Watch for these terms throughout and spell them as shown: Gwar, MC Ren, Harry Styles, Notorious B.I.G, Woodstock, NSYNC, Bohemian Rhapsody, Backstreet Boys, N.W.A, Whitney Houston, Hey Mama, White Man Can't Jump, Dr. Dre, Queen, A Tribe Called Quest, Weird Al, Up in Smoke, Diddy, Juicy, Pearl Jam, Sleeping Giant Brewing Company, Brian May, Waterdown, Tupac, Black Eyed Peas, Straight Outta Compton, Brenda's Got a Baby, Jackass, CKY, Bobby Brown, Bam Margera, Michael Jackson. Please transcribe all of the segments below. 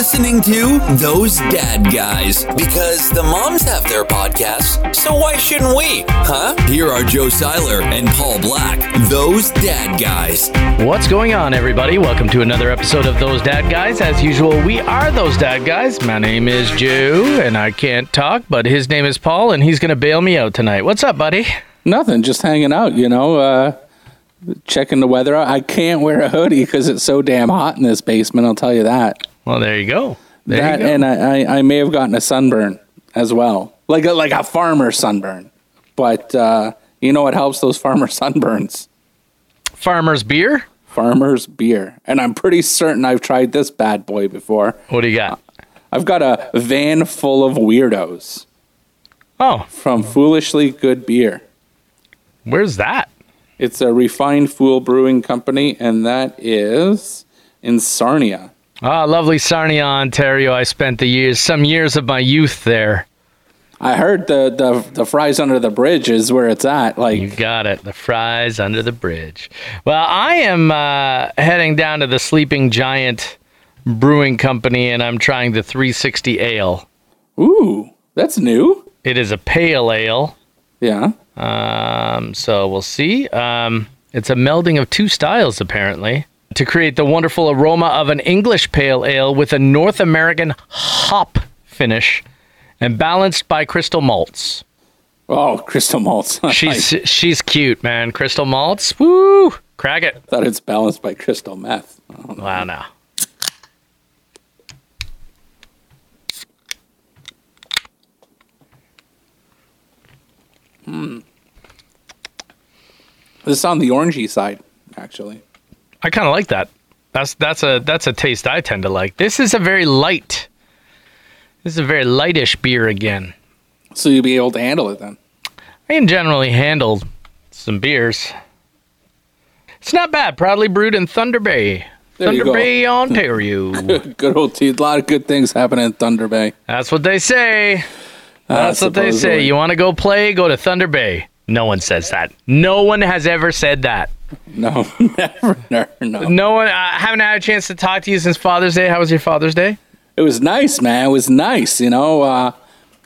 listening to Those Dad Guys, because the moms have their podcasts, so why shouldn't we? Huh? Here are Joe Seiler and Paul Black, Those Dad Guys. What's going on, everybody? Welcome to another episode of Those Dad Guys. As usual, we are Those Dad Guys. My name is Joe, and I can't talk, but his name is Paul, and he's going to bail me out tonight. What's up, buddy? Nothing, just hanging out, you know, checking the weather out. I can't wear a hoodie because it's so damn hot in this basement, I'll tell you that. Well, there you go. And I may have gotten a sunburn as well, like a farmer sunburn. But you know what helps those farmer sunburns? Farmer's beer? Farmer's beer. And I'm pretty certain I've tried this bad boy before. What do you got? I've got a van full of weirdos. Oh. From Foolishly Good Beer. Where's that? It's a Refined Fool Brewing Company, and that is in Sarnia. Ah, lovely Sarnia, Ontario. I spent some years of my youth there. I heard the fries under the bridge is where it's at. Like, you got it, the fries under the bridge. Well, I am heading down to the Sleeping Giant Brewing Company, and I'm trying the 360 Ale. Ooh, that's new. It is a pale ale. Yeah. So we'll see. It's a melding of two styles, apparently, to create the wonderful aroma of an English pale ale with a North American hop finish and balanced by crystal malts. Oh, crystal malts. She's cute, man. Crystal malts. Woo! Crack it. I thought it's balanced by crystal meth. Wow, no. This is on the orangey side, actually. I kind of like that. That's a taste I tend to like. This is a very lightish beer again. So you'll be able to handle it then? I can generally handle some beers. It's not bad. Proudly brewed in Thunder Bay. Thunder Bay, Ontario. Good old tea. A lot of good things happening in Thunder Bay. That's what they say. That's what they say. You want to go play? Go to Thunder Bay. No one says that. No one has ever said that. No, never, no. No one. I haven't had a chance to talk to you since Father's Day. How was your Father's Day? It was nice, man. It was nice. You know,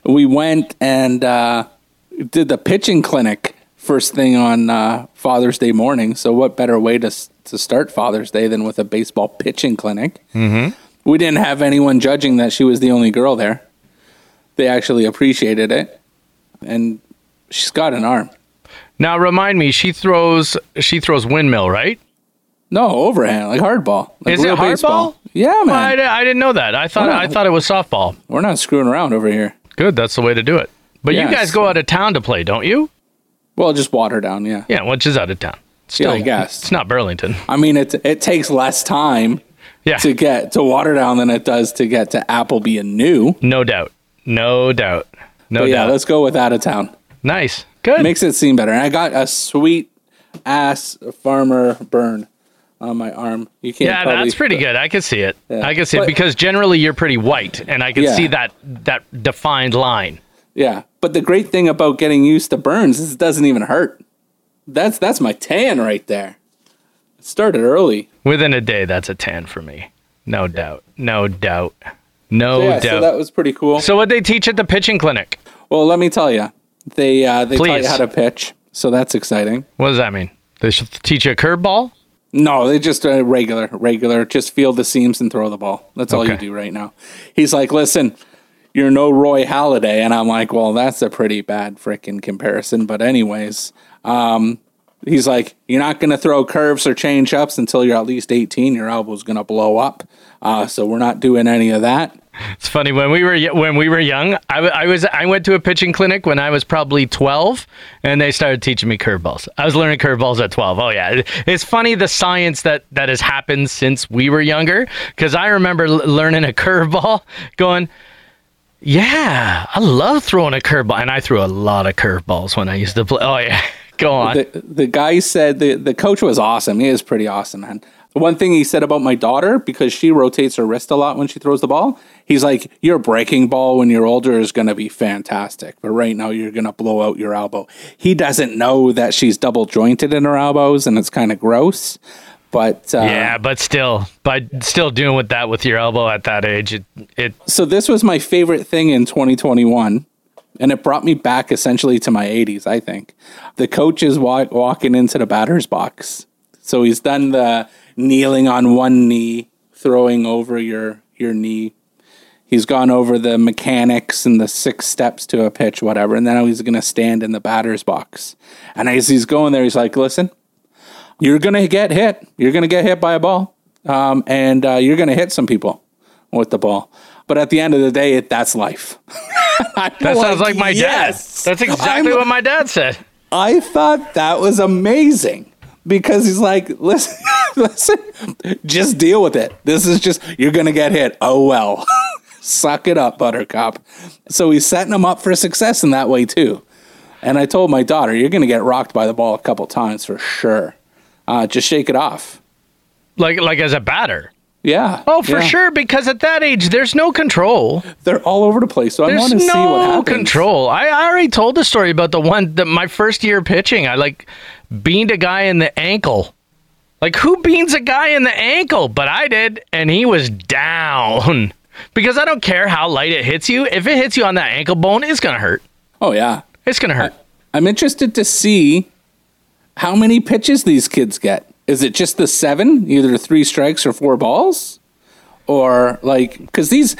we went and did the pitching clinic first thing on Father's Day morning. So what better way to start Father's Day than with a baseball pitching clinic? Mm-hmm. We didn't have anyone judging that she was the only girl there. They actually appreciated it, and she's got an arm. Now, remind me, she throws windmill, right? No, overhand, like hardball. Like, is it hardball? Baseball. Yeah, man. Well, I didn't know that. I thought it was softball. We're not screwing around over here. Good, that's the way to do it. But yeah, you guys go out of town to play, don't you? Well, just Waterdown, yeah. Yeah, which is out of town. Still, yeah, I guess. It's not Burlington. I mean, it takes less time to get to Waterdown than it does to get to Appleby and New. No doubt. Yeah, let's go with out of town. Nice. Good. Makes it seem better. And I got a sweet ass farmer burn on my arm. You can't. Yeah, that's pretty good. I can see it. Yeah. I can see it because generally you're pretty white, and I can see that defined line. Yeah. But the great thing about getting used to burns is it doesn't even hurt. That's my tan right there. It started early. Within a day, that's a tan for me. No doubt. No doubt. So that was pretty cool. So what they teach at the pitching clinic? Well, let me tell you, they taught you how to pitch. So that's exciting. What does that mean? They should teach you a curveball? No, they just regular. Just field the seams and throw the ball. That's all you do right now. He's like, listen, you're no Roy Halladay, and I'm like, well, that's a pretty bad frickin' comparison. But anyways, he's like, you're not going to throw curves or change ups until you're at least 18. Your elbow's going to blow up. So we're not doing any of that. It's funny, when we were young, I went to a pitching clinic when I was probably 12, and they started teaching me curveballs. I was learning curveballs at 12. Oh yeah, it's funny the science that has happened since we were younger. Because I remember learning a curveball, going, yeah, I love throwing a curveball, and I threw a lot of curveballs when I used to play. Oh yeah, go on. The guy said the coach was awesome. He is pretty awesome, man. One thing he said about my daughter, because she rotates her wrist a lot when she throws the ball, he's like, your breaking ball when you're older is going to be fantastic, but right now you're going to blow out your elbow. He doesn't know that she's double jointed in her elbows, and it's kind of gross. But yeah, but still, by still doing with that with your elbow at that age, it. So this was my favorite thing in 2021, and it brought me back essentially to my 80s. I think the coach is walking into the batter's box, so he's done the kneeling on one knee, throwing over your knee. He's gone over the mechanics and the 6 steps to a pitch, whatever, and then he's going to stand in the batter's box. And as he's going there, he's like, listen, you're going to get hit. You're going to get hit by a ball, and you're going to hit some people with the ball. But at the end of the day, that's life. That sounds like my dad. That's exactly what my dad said. I thought that was amazing. Because he's like, listen, just deal with it. This is just, you're going to get hit. Oh, well, suck it up, buttercup. So he's setting him up for success in that way, too. And I told my daughter, you're going to get rocked by the ball a couple times for sure. Just shake it off. Like as a batter? Yeah. Oh, for sure, because at that age, there's no control. They're all over the place, so I want to see what happens. There's no control. I already told the story about my first year pitching. I beaned a guy in the ankle. Like, who beans a guy in the ankle? But I did, and he was down. Because I don't care how light it hits you. If it hits you on that ankle bone, it's going to hurt. Oh, yeah. It's going to hurt. I'm interested to see how many pitches these kids get. Is it just the 7, either 3 strikes or 4 balls? Or, because these,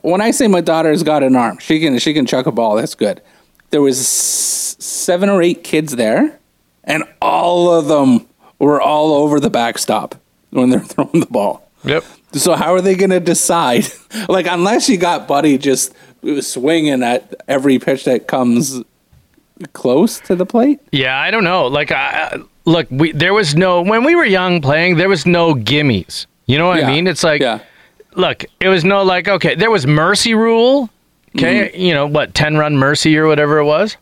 when I say my daughter's got an arm, she can chuck a ball. That's good. There was 7 or 8 kids there, and all of them were all over the backstop when they're throwing the ball. Yep. So how are they going to decide? Unless you got Buddy just swinging at every pitch that comes close to the plate? Yeah, I don't know. When we were young playing, there was no gimmies. You know what I mean? It's look, it was no okay, there was mercy rule. Okay, mm-hmm. 10-run mercy or whatever it was.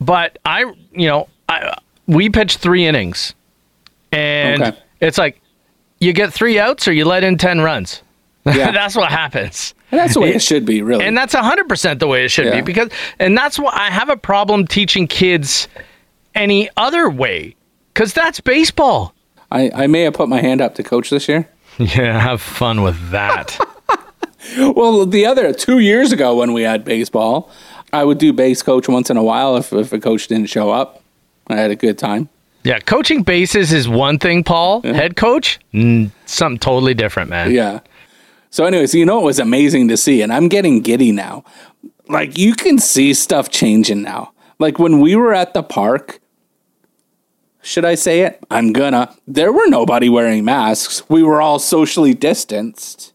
But we pitched 3 innings. And it's you get 3 outs or you let in 10 runs. Yeah. That's what happens. And that's the way it should be, really. And that's 100% the way it should be. And that's why I have a problem teaching kids any other way. Because that's baseball. I may have put my hand up to coach this year. Yeah, have fun with that. Well, the other 2 years ago when we had baseball, I would do base coach once in a while if a coach didn't show up. I had a good time. Yeah, coaching bases is one thing, Paul. Yeah. Head coach, something totally different, man. Yeah. So anyways, it was amazing to see, and I'm getting giddy now. You can see stuff changing now. When we were at the park, should I say it? I'm gonna. There were nobody wearing masks. We were all socially distanced.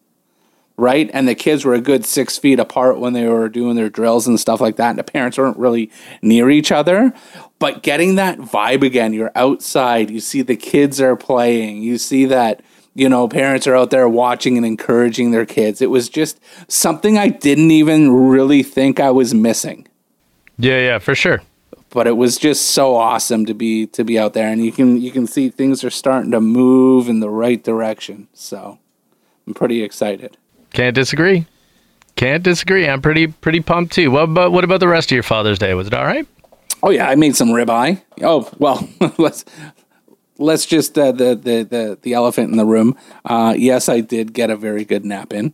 Right? And the kids were a good 6 feet apart when they were doing their drills and stuff like that. And the parents weren't really near each other. But getting that vibe again, you're outside, you see the kids are playing, you see that, parents are out there watching and encouraging their kids. It was just something I didn't even really think I was missing. Yeah, for sure. But it was just so awesome to be out there. And you can see things are starting to move in the right direction. So I'm pretty excited. Can't disagree. I'm pretty pumped too. What about the rest of your Father's Day? Was it all right? Oh yeah, I made some ribeye. Oh well, let's just the elephant in the room. Yes, I did get a very good nap in.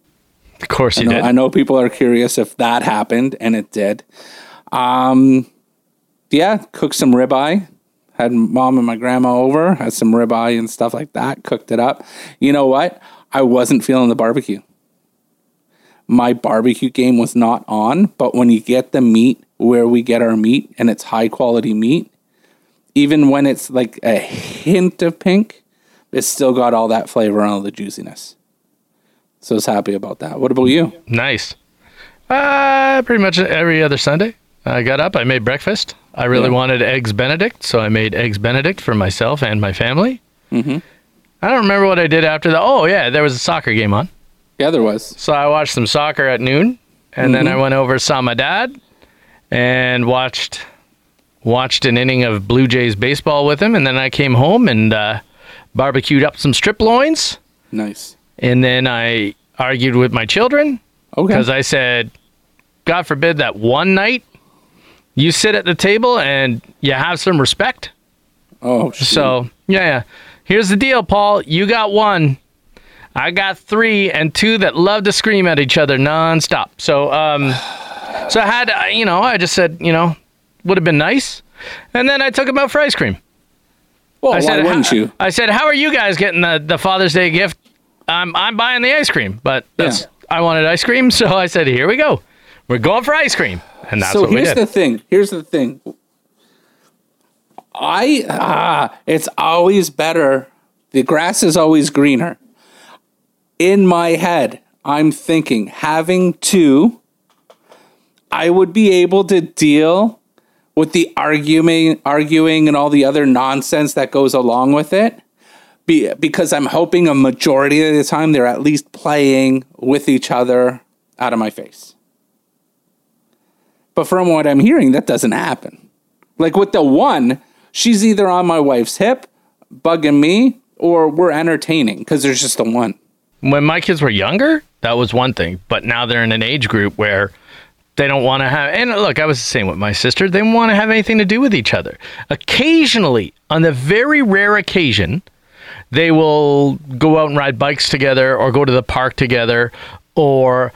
Of course, you did. I know people are curious if that happened, and it did. Cooked some ribeye. Had Mom and my grandma over. Had some ribeye and stuff like that. Cooked it up. You know what? I wasn't feeling the barbecue. My barbecue game was not on, but when you get the meat where we get our meat and it's high quality meat, even when it's a hint of pink, it's still got all that flavor and all the juiciness. So I was happy about that. What about you? Nice. Pretty much every other Sunday I got up, I made breakfast. I really wanted Eggs Benedict, so I made Eggs Benedict for myself and my family. Mm-hmm. I don't remember what I did after that. Oh yeah, there was a soccer game on. Yeah, there was. So I watched some soccer at noon, and then I went over, saw my dad, and watched an inning of Blue Jays baseball with him, and then I came home and barbecued up some strip loins. Nice. And then I argued with my children. Okay. Because I said, God forbid that one night you sit at the table and you have some respect. Oh, shoot. So, yeah. Here's the deal, Paul. You got one. I got three, and two that love to scream at each other nonstop. So, so I had, I just said, would have been nice. And then I took them out for ice cream. Well, why wouldn't you? I said, how are you guys getting the Father's Day gift? I'm buying the ice cream, but I wanted ice cream, so I said, here we go. We're going for ice cream. And that's what we did. So here's the thing. It's always better. The grass is always greener. In my head, I'm thinking having two, I would be able to deal with the arguing and all the other nonsense that goes along with it, because I'm hoping a majority of the time they're at least playing with each other out of my face. But from what I'm hearing, that doesn't happen. Like with the one, she's either on my wife's hip, bugging me, or we're entertaining because there's just the one. When my kids were younger, that was one thing. But now they're in an age group where they don't want to have... And look, I was the same with my sister. They don't want to have anything to do with each other. Occasionally, on the very rare occasion, they will go out and ride bikes together or go to the park together or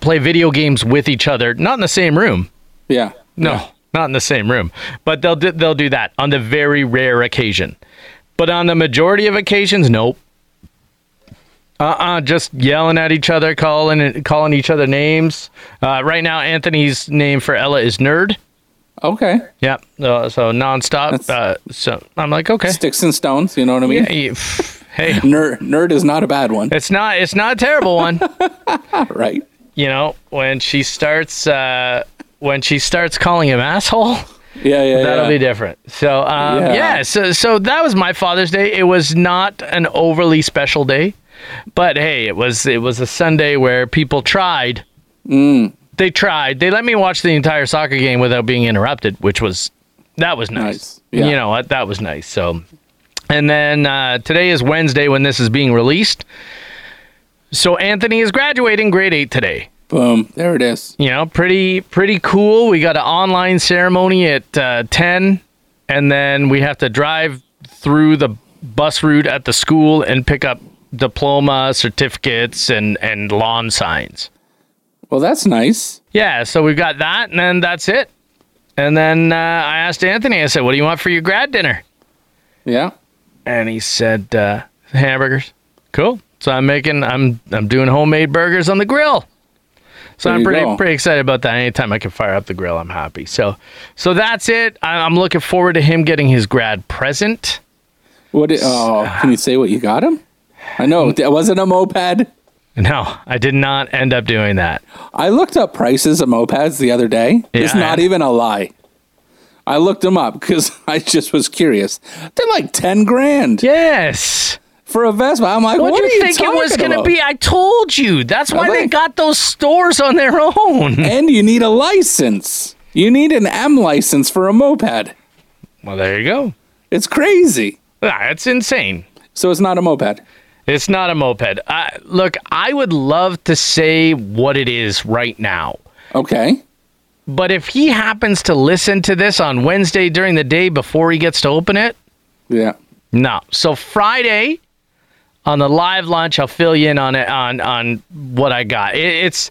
play video games with each other. Not in the same room. Yeah. No, yeah. Not in the same room. But they'll do that on the very rare occasion. But on the majority of occasions, nope. Just yelling at each other, calling each other names. Right now, Anthony's name for Ella is Nerd. Okay. Yeah. So nonstop. So I'm like, okay. Sticks and stones. You know what I mean? Yeah, hey, nerd is not a bad one. It's not a terrible one. Right. When she starts, calling him asshole. Yeah. That'll be different. So So that was my Father's Day. It was not an overly special day. But hey, it was a Sunday where people tried. They tried. They let me watch the entire soccer game without being interrupted, which was nice. Yeah. You know what? That was nice. So, and then today is Wednesday when this is being released. So Anthony is graduating grade 8 today. Boom! There it is. Pretty cool. We got an online ceremony at 10, and then we have to drive through the bus route at the school and pick up diploma, certificates, and lawn signs. Well, that's nice. Yeah, so we've got that, and then that's it. And then I asked Anthony, I said, what do you want for your grad dinner? Yeah. And he said, hamburgers. Cool. So I'm doing homemade burgers on the grill. So I'm pretty excited about that. Anytime I can fire up the grill, I'm happy. So that's it. I'm looking forward to him getting his grad present. Can you say what you got him? I know. That wasn't a moped. No, I did not end up doing that. I looked up prices of mopeds the other day. Yeah, it's not even a lie. I looked them up because I just was curious. They're like 10 grand. Yes. For a Vespa. I'm like, what do you think it was going to be? I told you. That's why they got those stores on their own. And you need a license. You need an M license for a moped. Well, there you go. It's crazy. That's insane. So it's not a moped. It's not a moped. Look, I would love to say what it is right now. Okay. But if he happens to listen to this on Wednesday during the day before he gets to open it. Yeah. No. So Friday on the live lunch, I'll fill you in on it, on what I got. It's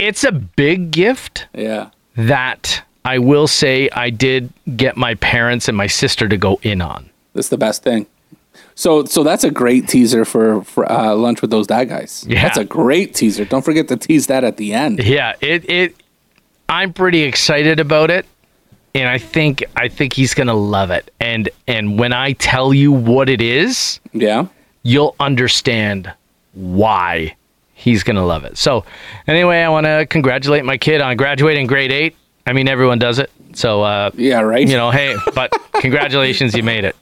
a big gift. Yeah. That I will say I did get my parents and my sister to go in on. That's the best thing. So that's a great teaser for lunch with those dad guys. Yeah. That's a great teaser. Don't forget to tease that at the end. Yeah, I'm pretty excited about it, and I think he's gonna love it. And when I tell you what it is, yeah, you'll understand why he's gonna love it. So anyway, I want to congratulate my kid on graduating grade 8. I mean, everyone does it. So yeah, right. Hey, but congratulations, you made it.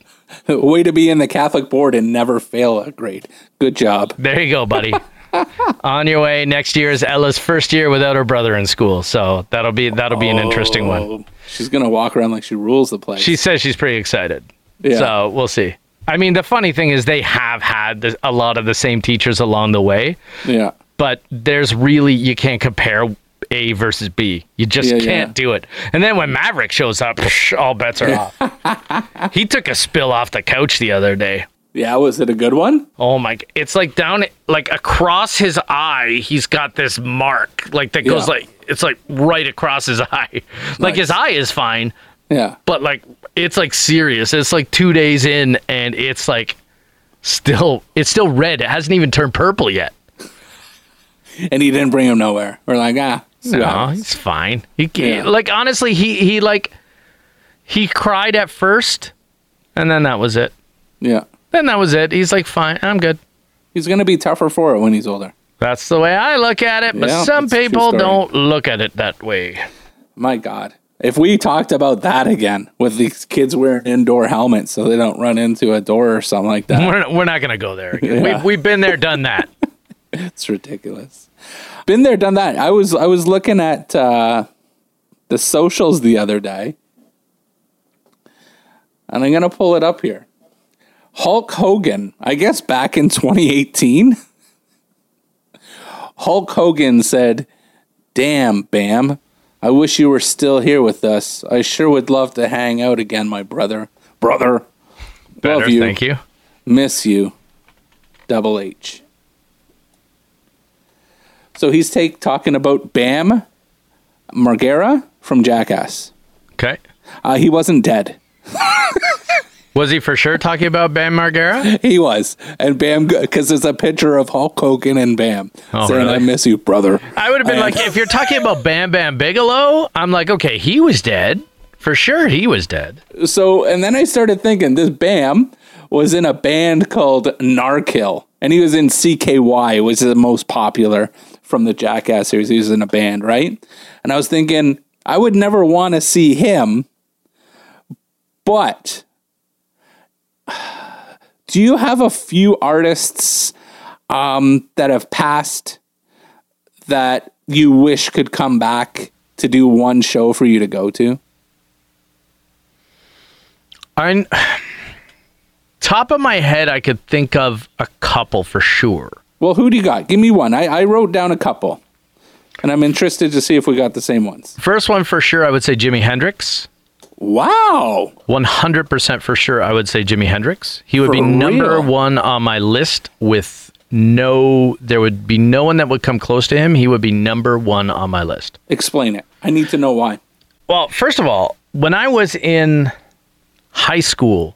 Way to be in the Catholic board and never fail a grade. Good job. There you go, buddy. On your way. Next year is Ella's first year without her brother in school, so that'll be an interesting one. She's gonna walk around like she rules the place. She says she's pretty excited. Yeah. So we'll see. I mean, the funny thing is they have had a lot of the same teachers along the way. Yeah. But there's really, you can't compare A versus B. You just can't do it. And then when Maverick shows up, all bets are off. He took a spill off the couch the other day. Yeah, was it a good one? Oh my, it's like down, like across his eye, he's got this mark, like that goes like, it's like right across his eye. Like his eye is fine. Yeah. But like, it's like serious. It's like 2 days in and it's like still, it's still red. It hasn't even turned purple yet. And he didn't bring him nowhere. We're like, no, he's fine. He can't. Yeah. Like, honestly, he cried at first and then that was it. Yeah. Then that was it. He's like, fine, I'm good. He's going to be tougher for it when he's older. That's the way I look at it, but some people don't look at it that way. My God. If we talked about that again with these kids wearing indoor helmets so they don't run into a door or something like that. We're not going to go there again. Yeah. We've been there, done that. It's ridiculous. Been there, done that. I was looking at the socials the other day, and I'm going to pull it up here. Hulk Hogan, I guess back in 2018, Hulk Hogan said, "Damn, Bam, I wish you were still here with us. I sure would love to hang out again, my brother. Brother, better, love you. Thank you. Miss you, Double H." So he's talking about Bam Margera from Jackass. Okay. He wasn't dead. Was he for sure talking about Bam Margera? He was. And Bam, because there's a picture of Hulk Hogan and Bam saying, really? "I miss you, brother." I would have been like, if you're talking about Bam Bam Bigelow, I'm like, okay, he was dead. For sure he was dead. So, and then I started thinking, this Bam was in a band called Narkill. And he was in CKY, which is the most popular from the Jackass series. He was in a band, right? And I was thinking, I would never want to see him, but... do you have a few artists that have passed that you wish could come back to do one show for you to go to? On top of my head, I could think of a couple for sure. Well, who do you got? Give me one. I wrote down a couple, and I'm interested to see if we got the same ones. First one for sure, I would say Jimi Hendrix. Wow. 100% for sure, I would say Jimi Hendrix. He would be number one on my list with there would be no one that would come close to him. He would be number one on my list. Explain it. I need to know why. Well, first of all, when I was in high school,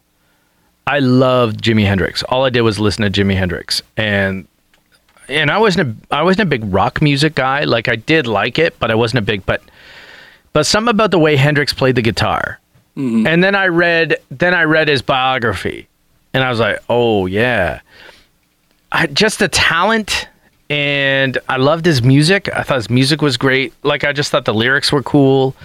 I loved Jimi Hendrix. All I did was listen to Jimi Hendrix. And I wasn't a big rock music guy. Like, I did like it, but I wasn't a big... But something about the way Hendrix played the guitar. Mm-hmm. And then I read his biography and I was like, oh yeah. Just the talent, and I loved his music. I thought his music was great. Like, I just thought the lyrics were cool.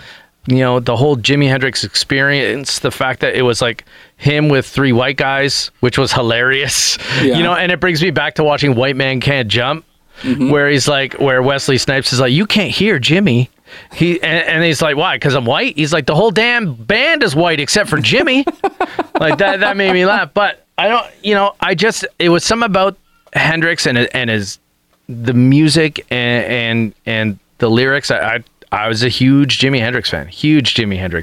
You know, the whole Jimi Hendrix experience, the fact that it was like him with three white guys, which was hilarious. Yeah. You know, and it brings me back to watching White Man Can't Jump, mm-hmm. where Wesley Snipes is like, "You can't hear Jimmy." And he's like, "Why? Because I'm white?" He's like, "The whole damn band is white except for Jimmy." Like, that made me laugh. But I don't, you know, it was something about Hendrix and his, the music and the lyrics. I was a huge Jimi Hendrix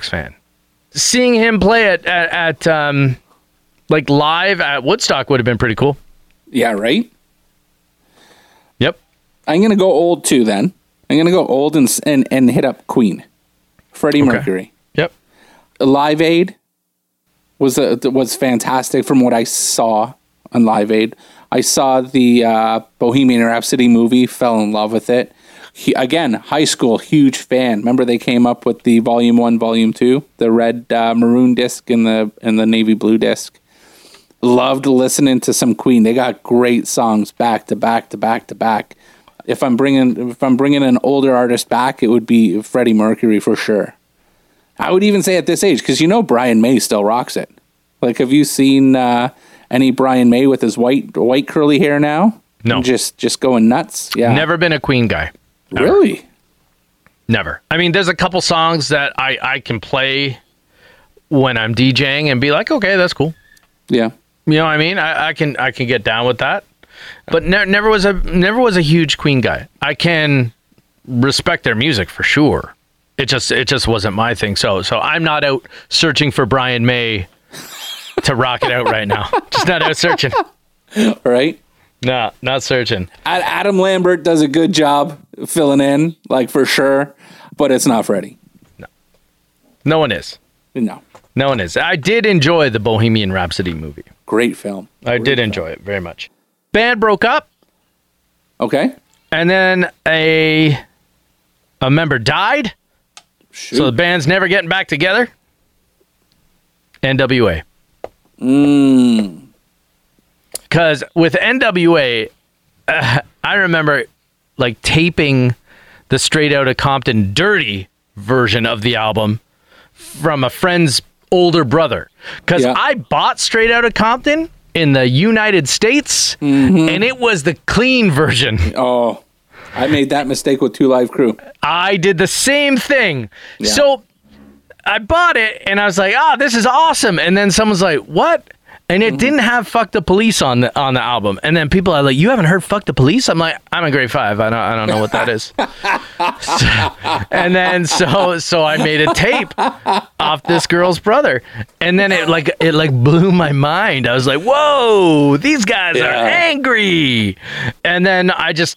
fan. Seeing him play at live at Woodstock would have been pretty cool. Yeah, right? Yep. I'm going to go old too then. I'm going to go old and hit up Queen. Freddie Mercury. Yep. Live Aid was fantastic from what I saw on Live Aid. I saw the Bohemian Rhapsody movie, fell in love with it. Again, high school, huge fan. Remember they came up with the Volume 1, Volume 2, the red maroon disc and the navy blue disc. Loved listening to some Queen. They got great songs back to back to back to back. If I'm bringing an older artist back, it would be Freddie Mercury for sure. I would even say at this age, because you know Brian May still rocks it. Like, have you seen any Brian May with his white curly hair now? No, just going nuts. Yeah, never been a Queen guy. Ever. Really? Never. I mean, there's a couple songs that I can play when I'm DJing and be like, okay, that's cool. Yeah, you know what I mean? I can get down with that. But never was a huge Queen guy. I can respect their music for sure. It just wasn't my thing. So I'm not out searching for Brian May to rock it out right now. Just not out searching. Right? No, not searching. Adam Lambert does a good job filling in, like, for sure, but it's not Freddie. No. No one is. No. No one is. I did enjoy the Bohemian Rhapsody movie. Great film. I did enjoy it very much. Band broke up. Okay. And then a member died. Shoot. So the band's never getting back together. N.W.A. Because with N.W.A., I remember like taping the Straight Outta Compton dirty version of the album from a friend's older brother. Because I bought Straight Outta Compton in the United States, and it was the clean version. Oh, I made that mistake with Two Live Crew. I did the same thing. Yeah. So I bought it, and I was like, oh, this is awesome. And then someone's like, what? And it didn't have Fuck the Police on the album. And then people are like, you haven't heard Fuck the Police? I'm like, I'm in grade 5. I don't know what that is. So I made a tape off this girl's brother. And then it blew my mind. I was like, whoa, these guys are angry. And then I just,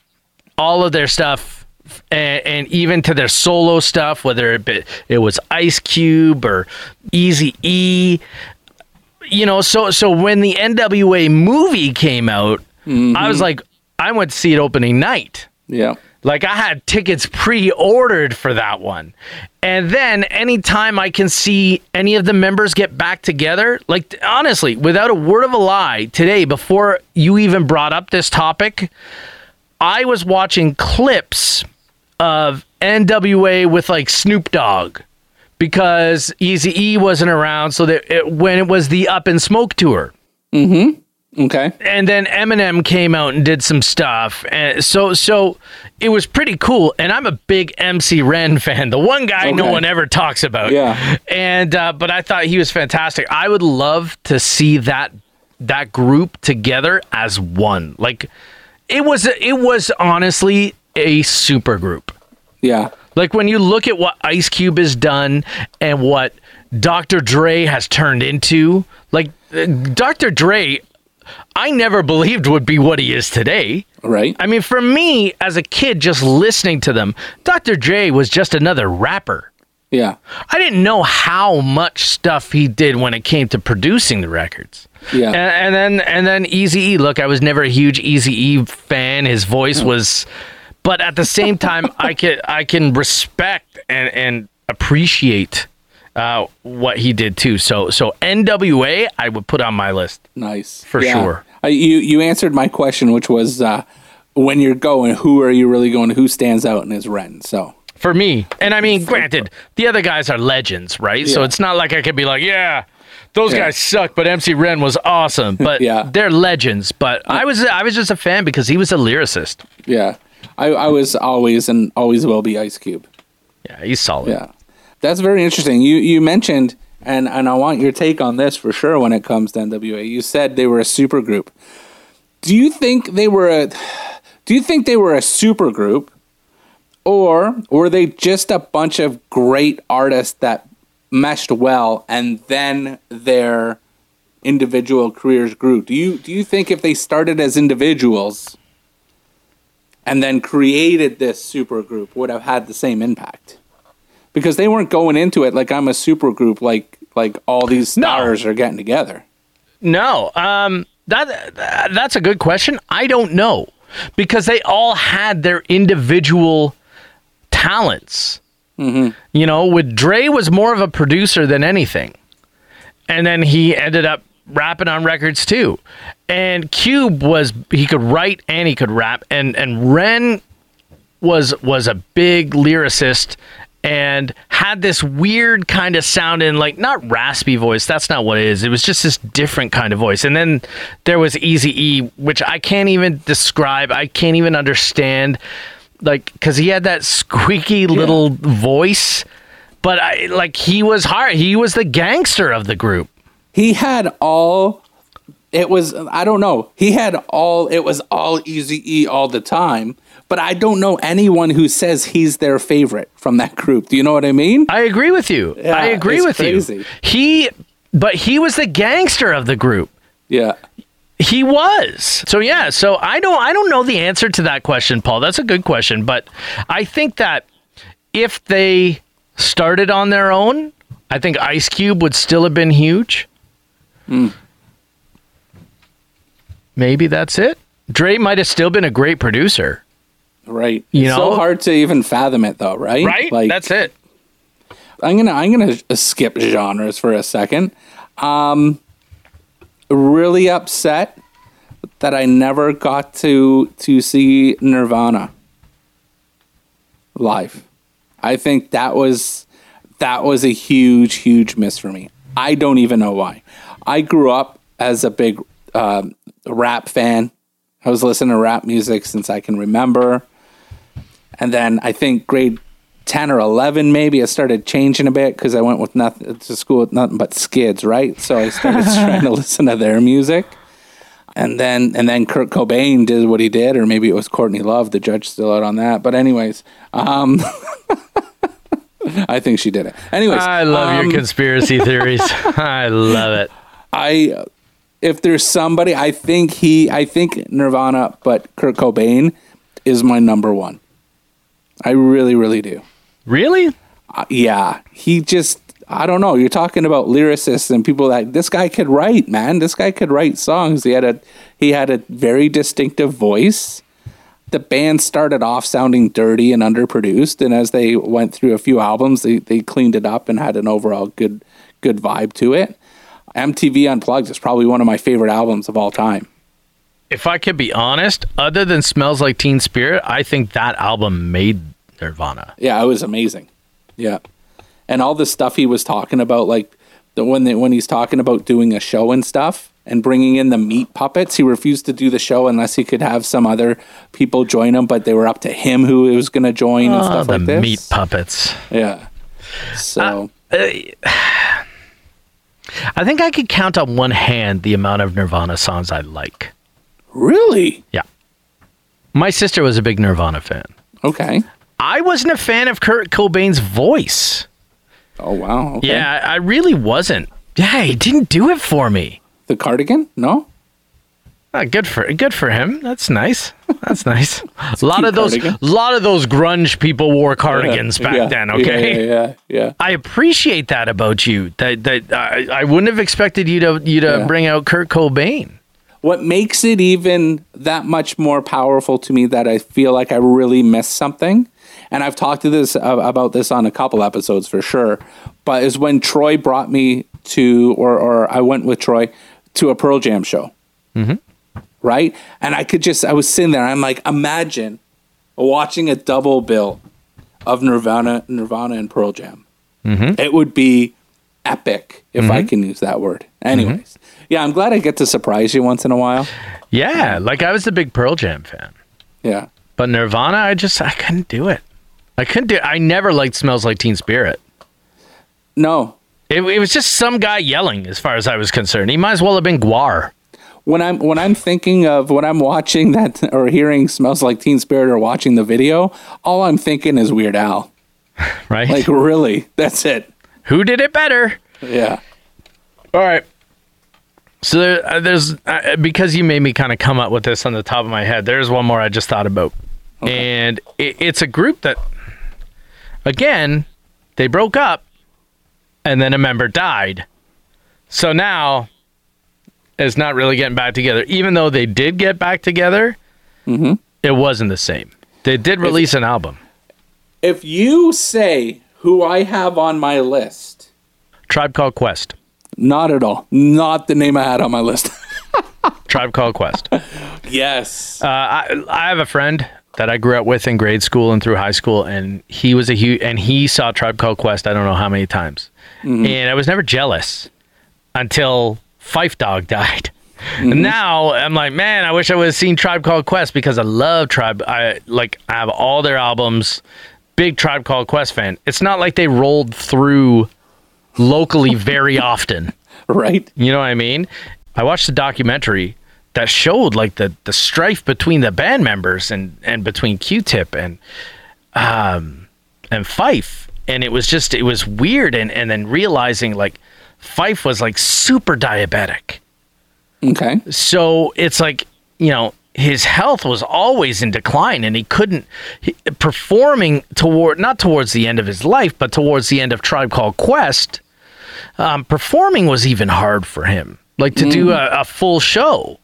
all of their stuff, and even to their solo stuff, whether it was Ice Cube or Eazy-E, you know, so when the N.W.A. movie came out, I was like, I went to see it opening night. Yeah. Like, I had tickets pre-ordered for that one. And then anytime I can see any of the members get back together, like, honestly, without a word of a lie, today, before you even brought up this topic, I was watching clips of N.W.A. with, like, Snoop Dogg. Because Eazy-E wasn't around, so that when it was the Up in Smoke tour, okay, and then Eminem came out and did some stuff, and so it was pretty cool. And I'm a big MC Ren fan, the one guy no one ever talks about. Yeah, and but I thought he was fantastic. I would love to see that group together as one. Like it was honestly a super group. Yeah. Like, when you look at what Ice Cube has done and what Dr. Dre has turned into, like, Dr. Dre, I never believed would be what he is today. Right. I mean, for me, as a kid, just listening to them, Dr. Dre was just another rapper. Yeah. I didn't know how much stuff he did when it came to producing the records. Yeah. And then Eazy-E. Look, I was never a huge Eazy-E fan. His voice was... But at the same time, I can respect and appreciate what he did too. So N.W.A. I would put on my list. Nice, for sure. You answered my question, which was when you're going, who are you really going? Who stands out in his Ren? So for me, and I mean, granted, the other guys are legends, right? Yeah. So it's not like I could be like, those guys suck, but MC Ren was awesome. But they're legends. But I was just a fan because he was a lyricist. Yeah. I was always and always will be Ice Cube. Yeah, he's solid. Yeah, that's very interesting. You mentioned, and I want your take on this for sure when it comes to N.W.A. You said they were a super group. Do you think they were a super group, or were they just a bunch of great artists that meshed well, and then their individual careers grew? Do you think if they started as individuals and then created this supergroup would have had the same impact? Because they weren't going into it like, I'm a supergroup, like all these stars are getting together. No, that's a good question. I don't know, because they all had their individual talents. You know, with Dre was more of a producer than anything, and then he ended up rapping on records too. And Cube was, he could write and he could rap, and Ren was a big lyricist and had this weird kind of sound in, like, not raspy voice, that's not what it is, it was just this different kind of voice. And then there was Eazy-E, which I can't even describe, I can't even understand, like, because he had that squeaky little voice, but he was hard, he was the gangster of the group. He had all, it was, I don't know, he had all, it was all Eazy-E all the time, but I don't know anyone who says he's their favorite from that group. Do you know what I mean? I agree with you. Yeah, I agree with you. He, But he was the gangster of the group. Yeah. He was. So yeah, so I don't know the answer to that question, Paul. That's a good question, but I think that if they started on their own, I think Ice Cube would still have been huge. Mm. Maybe that's it. Dre might have still been a great producer. Right. It's so hard to even fathom it though, right? Right? Like, that's it. I'm gonna skip genres for a second. Really upset that I never got to see Nirvana live. I think that was a huge miss for me. I don't even know why. I grew up as a big rap fan. I was listening to rap music since I can remember. And then I think grade 10 or 11 maybe I started changing a bit because I went with nothing to school with nothing but skids, right? So I started trying to listen to their music. And then Kurt Cobain did what he did, or maybe it was Courtney Love, the judge still out on that. But anyways, I think she did it. Anyways, I love your conspiracy theories. I love it. If there's somebody, I think Nirvana, but Kurt Cobain is my number one. I really, really do. Really? Yeah. He just, I don't know. You're talking about lyricists and people that, this guy could write, man. This guy could write songs. He had a very distinctive voice. The band started off sounding dirty and underproduced. And as they went through a few albums, they cleaned it up and had an overall good vibe to it. MTV Unplugged is probably one of my favorite albums of all time. If I could be honest, other than Smells Like Teen Spirit, I think that album made Nirvana. Yeah, it was amazing. Yeah. And all the stuff he was talking about, like when he's talking about doing a show and stuff and bringing in the Meat Puppets, he refused to do the show unless he could have some other people join him, but they were up to him who he was going to join and stuff like this. The Meat Puppets. Yeah. So... I think I could count on one hand the amount of Nirvana songs I like. Really? Yeah. My sister was a big Nirvana fan. Okay. I wasn't a fan of Kurt Cobain's voice. Oh, wow. Okay. Yeah, I really wasn't. Yeah, he didn't do it for me. The Cardigan? No? Good for him. That's nice. That's nice. A lot of those grunge people wore cardigans back then. Okay. Yeah. I appreciate that about you. That I wouldn't have expected you to bring out Kurt Cobain. What makes it even that much more powerful to me that I feel like I really missed something, and I've talked to about this on a couple episodes for sure, but is when Troy brought me to, or I went with Troy to a Pearl Jam show. Mm-hmm. Right? And I was sitting there. I'm like, imagine watching a double bill of Nirvana and Pearl Jam. Mm-hmm. It would be epic if I can use that word. Anyways. Mm-hmm. Yeah, I'm glad I get to surprise you once in a while. Yeah. Like I was a big Pearl Jam fan. Yeah. But Nirvana, I couldn't do it. I never liked Smells Like Teen Spirit. No. It was just some guy yelling as far as I was concerned. He might as well have been Gwar. When I'm watching that or hearing Smells Like Teen Spirit or watching the video, all I'm thinking is Weird Al. Right? Like, really? That's it. Who did it better? Yeah. All right. So there's because you made me kind of come up with this on the top of my head, there's one more I just thought about. Okay. And it's a group that, again, they broke up and then a member died. So now... It's not really getting back together. Even though they did get back together, it wasn't the same. They did release an album. If you say who I have on my list... Tribe Called Quest. Not at all. Not the name I had on my list. Tribe Called Quest. Yes. I have a friend that I grew up with in grade school and through high school, and he was he saw Tribe Called Quest I don't know how many times. Mm-hmm. And I was never jealous until... Phife Dawg died. Mm-hmm. And now I'm like, man, I wish I would have seen Tribe Called Quest because I love Tribe. I have all their albums. Big Tribe Called Quest fan. It's not like they rolled through locally very often. Right. You know what I mean? I watched a documentary that showed like the strife between the band members and between Q-Tip and Phife. And it was weird and then realizing like Phife was like super diabetic. Okay. So it's like, you know, his health was always in decline, and he couldn't performing not towards the end of his life, but towards the end of Tribe Called Quest. Performing was even hard for him, like to do a full show.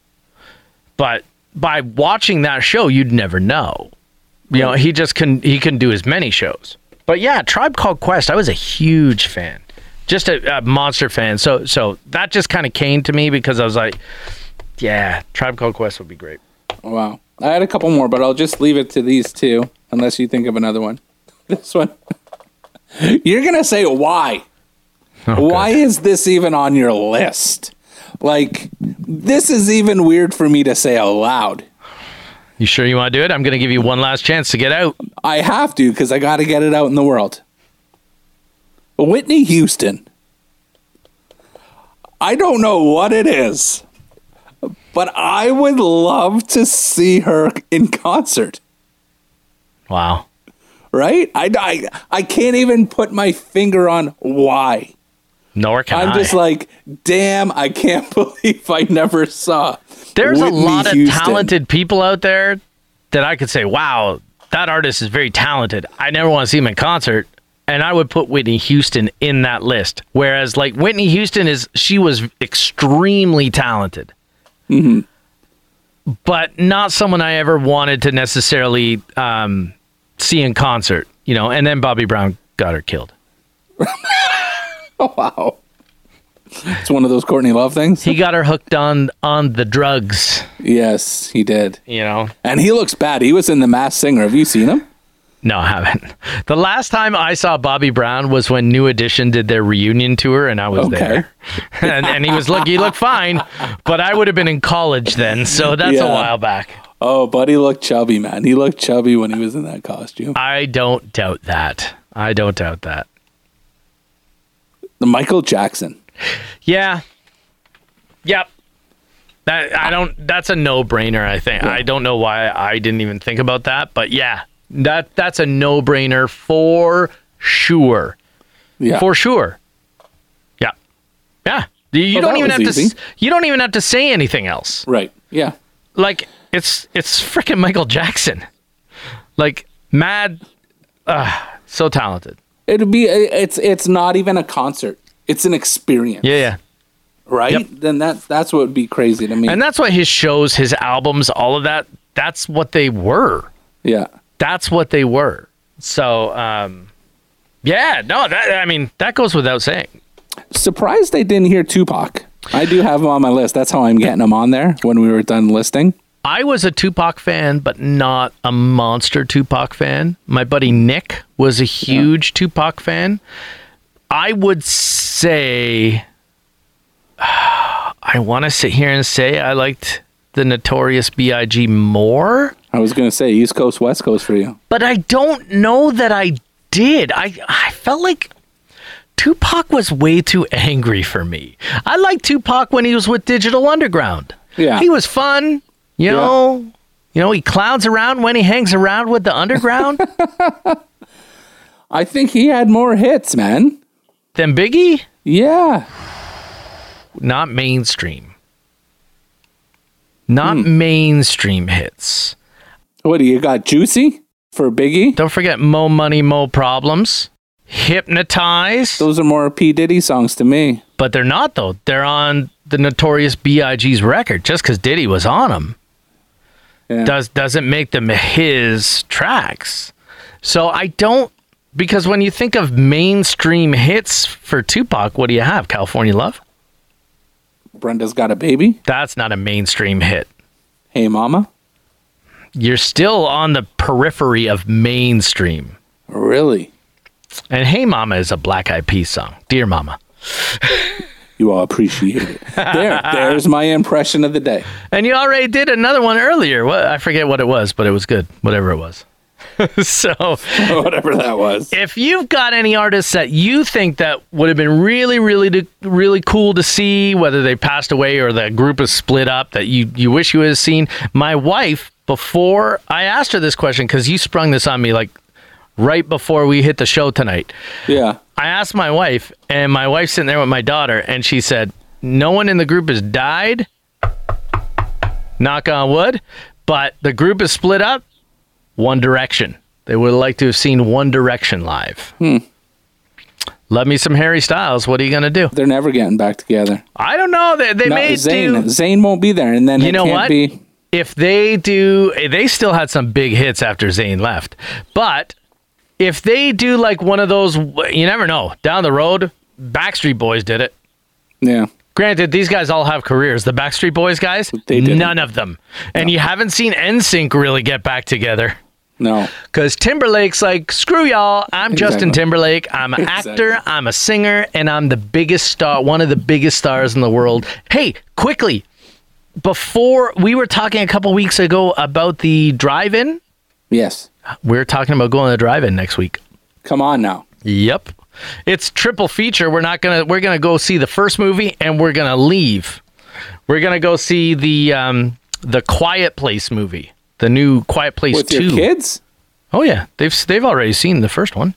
But by watching that show, you'd never know. You know, he just couldn't do as many shows. But yeah, Tribe Called Quest, I was a huge fan, just a monster fan. So that just kind of came to me because I was like, yeah, Tribe Called Quest would be great. Wow. I had a couple more, but I'll just leave it to these two, unless you think of another one. This one. You're going to say, why? Oh, why is this even on your list? Like, this is even weird for me to say out loud. You sure you want to do it? I'm going to give you one last chance to get out. I have to, because I got to get it out in the world. Whitney Houston. I don't know what it is, but I would love to see her in concert. Wow. Right? I can't even put my finger on why. Nor can I. I'm just like, damn, I can't believe I never saw There's Whitney a lot Houston. Of talented people out there that I could say, wow, that artist is very talented. I never want to see him in concert. And I would put Whitney Houston in that list. Whereas, like, Whitney Houston she was extremely talented. Mm-hmm. But not someone I ever wanted to necessarily see in concert, you know. And then Bobby Brown got her killed. Wow, it's one of those Courtney Love things. He got her hooked on the drugs. Yes, he did. You know, and he looks bad. He was in The Masked Singer. Have you seen him? No, I haven't. The last time I saw Bobby Brown was when New Edition did their reunion tour, and I was there. and he looked fine, but I would have been in college then, so that's a while back. Oh, but he looked chubby, man. He looked chubby when he was in that costume. I don't doubt that. The Michael Jackson. Yeah. Yep. That's a no-brainer, I think. Yeah. I don't know why I didn't even think about that, but yeah. That's a no-brainer for sure. Yeah. For sure. Yeah. Yeah. You don't even have to say anything else. Right. Yeah. Like it's freaking Michael Jackson. Like mad so talented. It's not even a concert. It's an experience. Yeah, yeah. Right? Yep. Then that's what would be crazy to me. And that's what his shows, his albums, all of that, that's what they were. Yeah. That's what they were. So, that goes without saying. Surprised they didn't hear Tupac. I do have him on my list. That's how I'm getting him on there when we were done listing. I was a Tupac fan, but not a monster Tupac fan. My buddy Nick was a huge Tupac fan. I would say, I want to sit here and say I liked the Notorious B.I.G. more. I was going to say East Coast, West Coast for you. But I don't know that I did. I felt like Tupac was way too angry for me. I liked Tupac when he was with Digital Underground. Yeah. He was fun. You know, he clowns around when he hangs around with the Underground. I think he had more hits, man. Than Biggie? Yeah. Not mainstream. Not mainstream hits. What do you got? Juicy for Biggie? Don't forget Mo Money, Mo Problems. Hypnotize. Those are more P. Diddy songs to me. But they're not, though. They're on the Notorious B.I.G.'s record just because Diddy was on them. Yeah. Doesn't make them his tracks. So I don't, because when you think of mainstream hits for Tupac, what do you have? California Love? Brenda's Got a Baby? That's not a mainstream hit. Hey Mama? You're still on the periphery of mainstream. Really? And Hey Mama is a Black Eyed Peas song. Dear Mama. You all appreciate it. There's my impression of the day. And you already did another one earlier. I forget what it was, but it was good. Whatever it was. So, whatever that was. If you've got any artists that you think that would have been really, really, really cool to see, whether they passed away or the group is split up, that you wish you would have seen, my wife, before I asked her this question, because you sprung this on me like right before we hit the show tonight. Yeah. I asked my wife, and my wife's sitting there with my daughter, and she said, no one in the group has died, knock on wood, but the group is split up. One Direction. They would like to have seen One Direction live. Hmm. Love me some Harry Styles. What are you going to do? They're never getting back together. I don't know. They no, may Zayn, do... Zayn won't be there, and then you know what? Be... If they do... They still had some big hits after Zayn left, but... If they do like one of those, you never know. Down the road, Backstreet Boys did it. Yeah. Granted, these guys all have careers. The Backstreet Boys guys, they didn't. None of them. And no. You haven't seen NSYNC really get back together. No. Because Timberlake's like, screw y'all. I'm exactly. Justin Timberlake. I'm an actor. I'm a singer. And I'm the biggest star, one of the biggest stars in the world. Hey, quickly, before we were talking a couple weeks ago about the drive-in. Yes. We're talking about going to the drive-in next week. Come on now. Yep. It's triple feature. We're gonna go see the first movie and we're gonna leave. We're gonna go see the Quiet Place movie. The new Quiet Place 2. With your kids? Oh yeah. They've already seen the first one.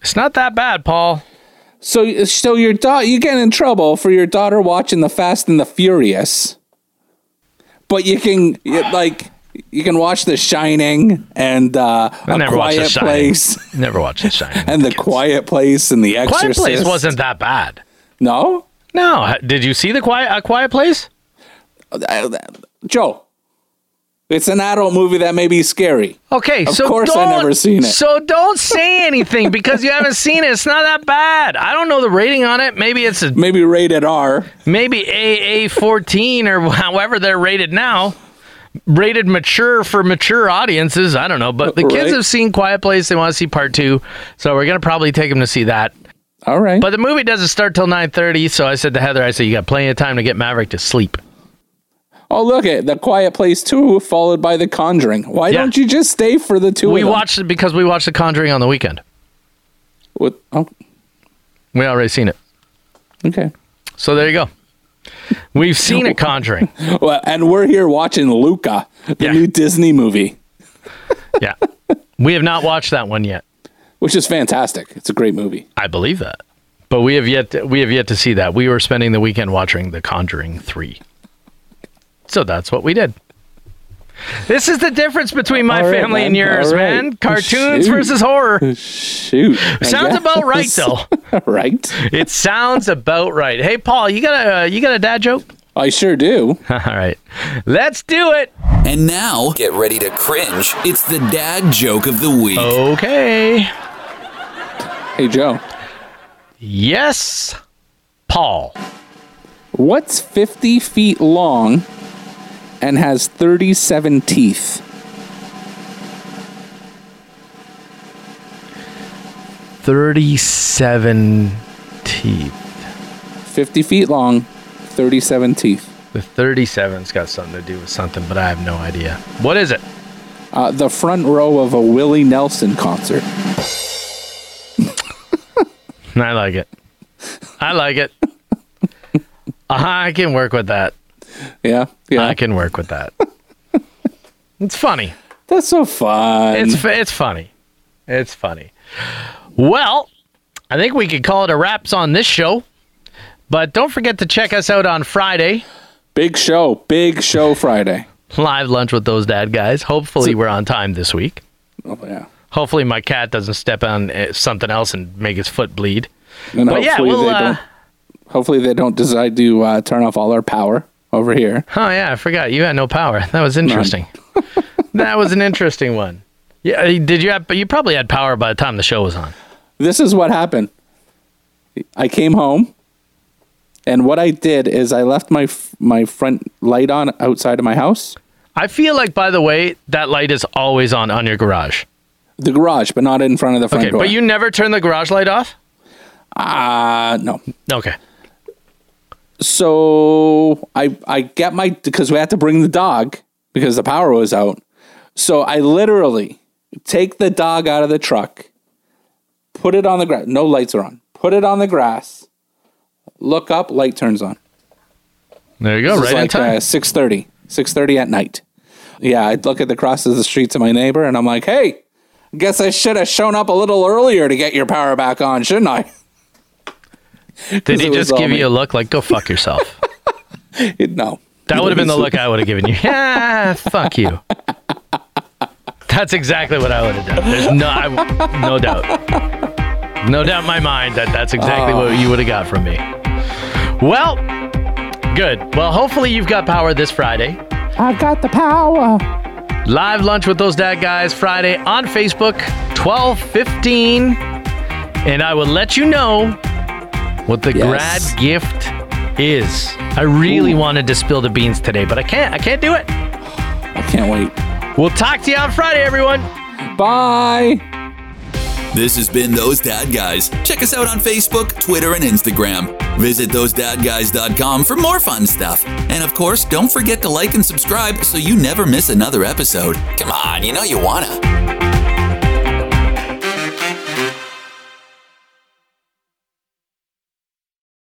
It's not that bad, Paul. So your daughter, you get in trouble for your daughter watching the Fast and the Furious. But you can watch The Shining and A Quiet Place. Never watched The Shining. And The Quiet Place and The Exorcist. Quiet Place wasn't that bad. No? No. Did you see A Quiet Place? Joe, it's an adult movie that may be scary. Okay, of course I've never seen it. So don't say anything because you haven't seen it. It's not that bad. I don't know the rating on it. Maybe it's maybe rated R. Maybe AA-14 or however they're rated now. Rated mature for mature audiences. I don't know, but the kids have seen Quiet Place. They want to see part 2, so we're gonna probably take them to see that. All right. But the movie doesn't start till 9:30. So I said to Heather, "You got plenty of time to get Maverick to sleep." Oh, look at The Quiet Place 2 followed by The Conjuring. Why don't you just stay for the two? We watched it because we watched The Conjuring on the weekend. What? Oh. We already seen it. Okay. So there you go. We've seen a Conjuring. Well, and we're here watching Luca, the new Disney movie. Yeah. We have not watched that one yet. Which is fantastic. It's a great movie. I believe that. But we have yet to see that. We were spending the weekend watching The Conjuring 3. So that's what we did. This is the difference between my family and yours, man. Cartoons versus horror. Shoot. Sounds about right, though. Right? It sounds about right. Hey, Paul, you got a dad joke? I sure do. All right. Let's do it. And now, get ready to cringe. It's the dad joke of the week. Okay. Hey, Joe. Yes, Paul. What's 50 feet long... and has 37 teeth? 37 teeth. 50 feet long, 37 teeth. The 37's got something to do with something, but I have no idea. What is it? The front row of a Willie Nelson concert. I like it. I can work with that. Yeah. I can work with that. It's funny. That's so fun. It's funny. Well, I think we could call it a wraps on this show. But don't forget to check us out on Friday. Big show Friday. Live lunch with those dad guys. Hopefully we're on time this week. Oh, yeah. Hopefully my cat doesn't step on something else and make his foot bleed. And but yeah, hopefully they don't decide to turn off all our power over here. Oh yeah, I forgot you had no power. That was interesting. That was an interesting one. Yeah, you probably had power by the time the show was on. This is what happened. I came home, and what I did is I left my front light on outside of my house. I feel like, by the way, that light is always on your garage. The garage, but not in front of the front door. But you never turn the garage light off? No. Okay. So I get because we had to bring the dog because the power was out. So I literally take the dog out of the truck, put it on the grass. No lights are on. Put it on the grass. Look up, light turns on. There you go. Right in time. 6:30 at night. yeah, I'd look at the cross of the street to my neighbor and I'm like, hey, guess I should have shown up a little earlier to get your power back on, shouldn't I? Did he just give you a look like, go fuck yourself? No. That would have been the look I would have given you. Yeah, fuck you. That's exactly what I would have done. There's no doubt. No doubt in my mind that's exactly what you would have got from me. Well, good. Well, hopefully you've got power this Friday. I've got the power. Live lunch with those dad guys Friday on Facebook, 12:15. And I will let you know what the grad gift is. I really wanted to spill the beans today, but I can't. I can't do it. I can't wait. We'll talk to you on Friday, everyone. Bye. This has been Those Dad Guys. Check us out on Facebook, Twitter, and Instagram. Visit thosedadguys.com for more fun stuff. And of course, don't forget to like and subscribe so you never miss another episode. Come on, you know you wanna.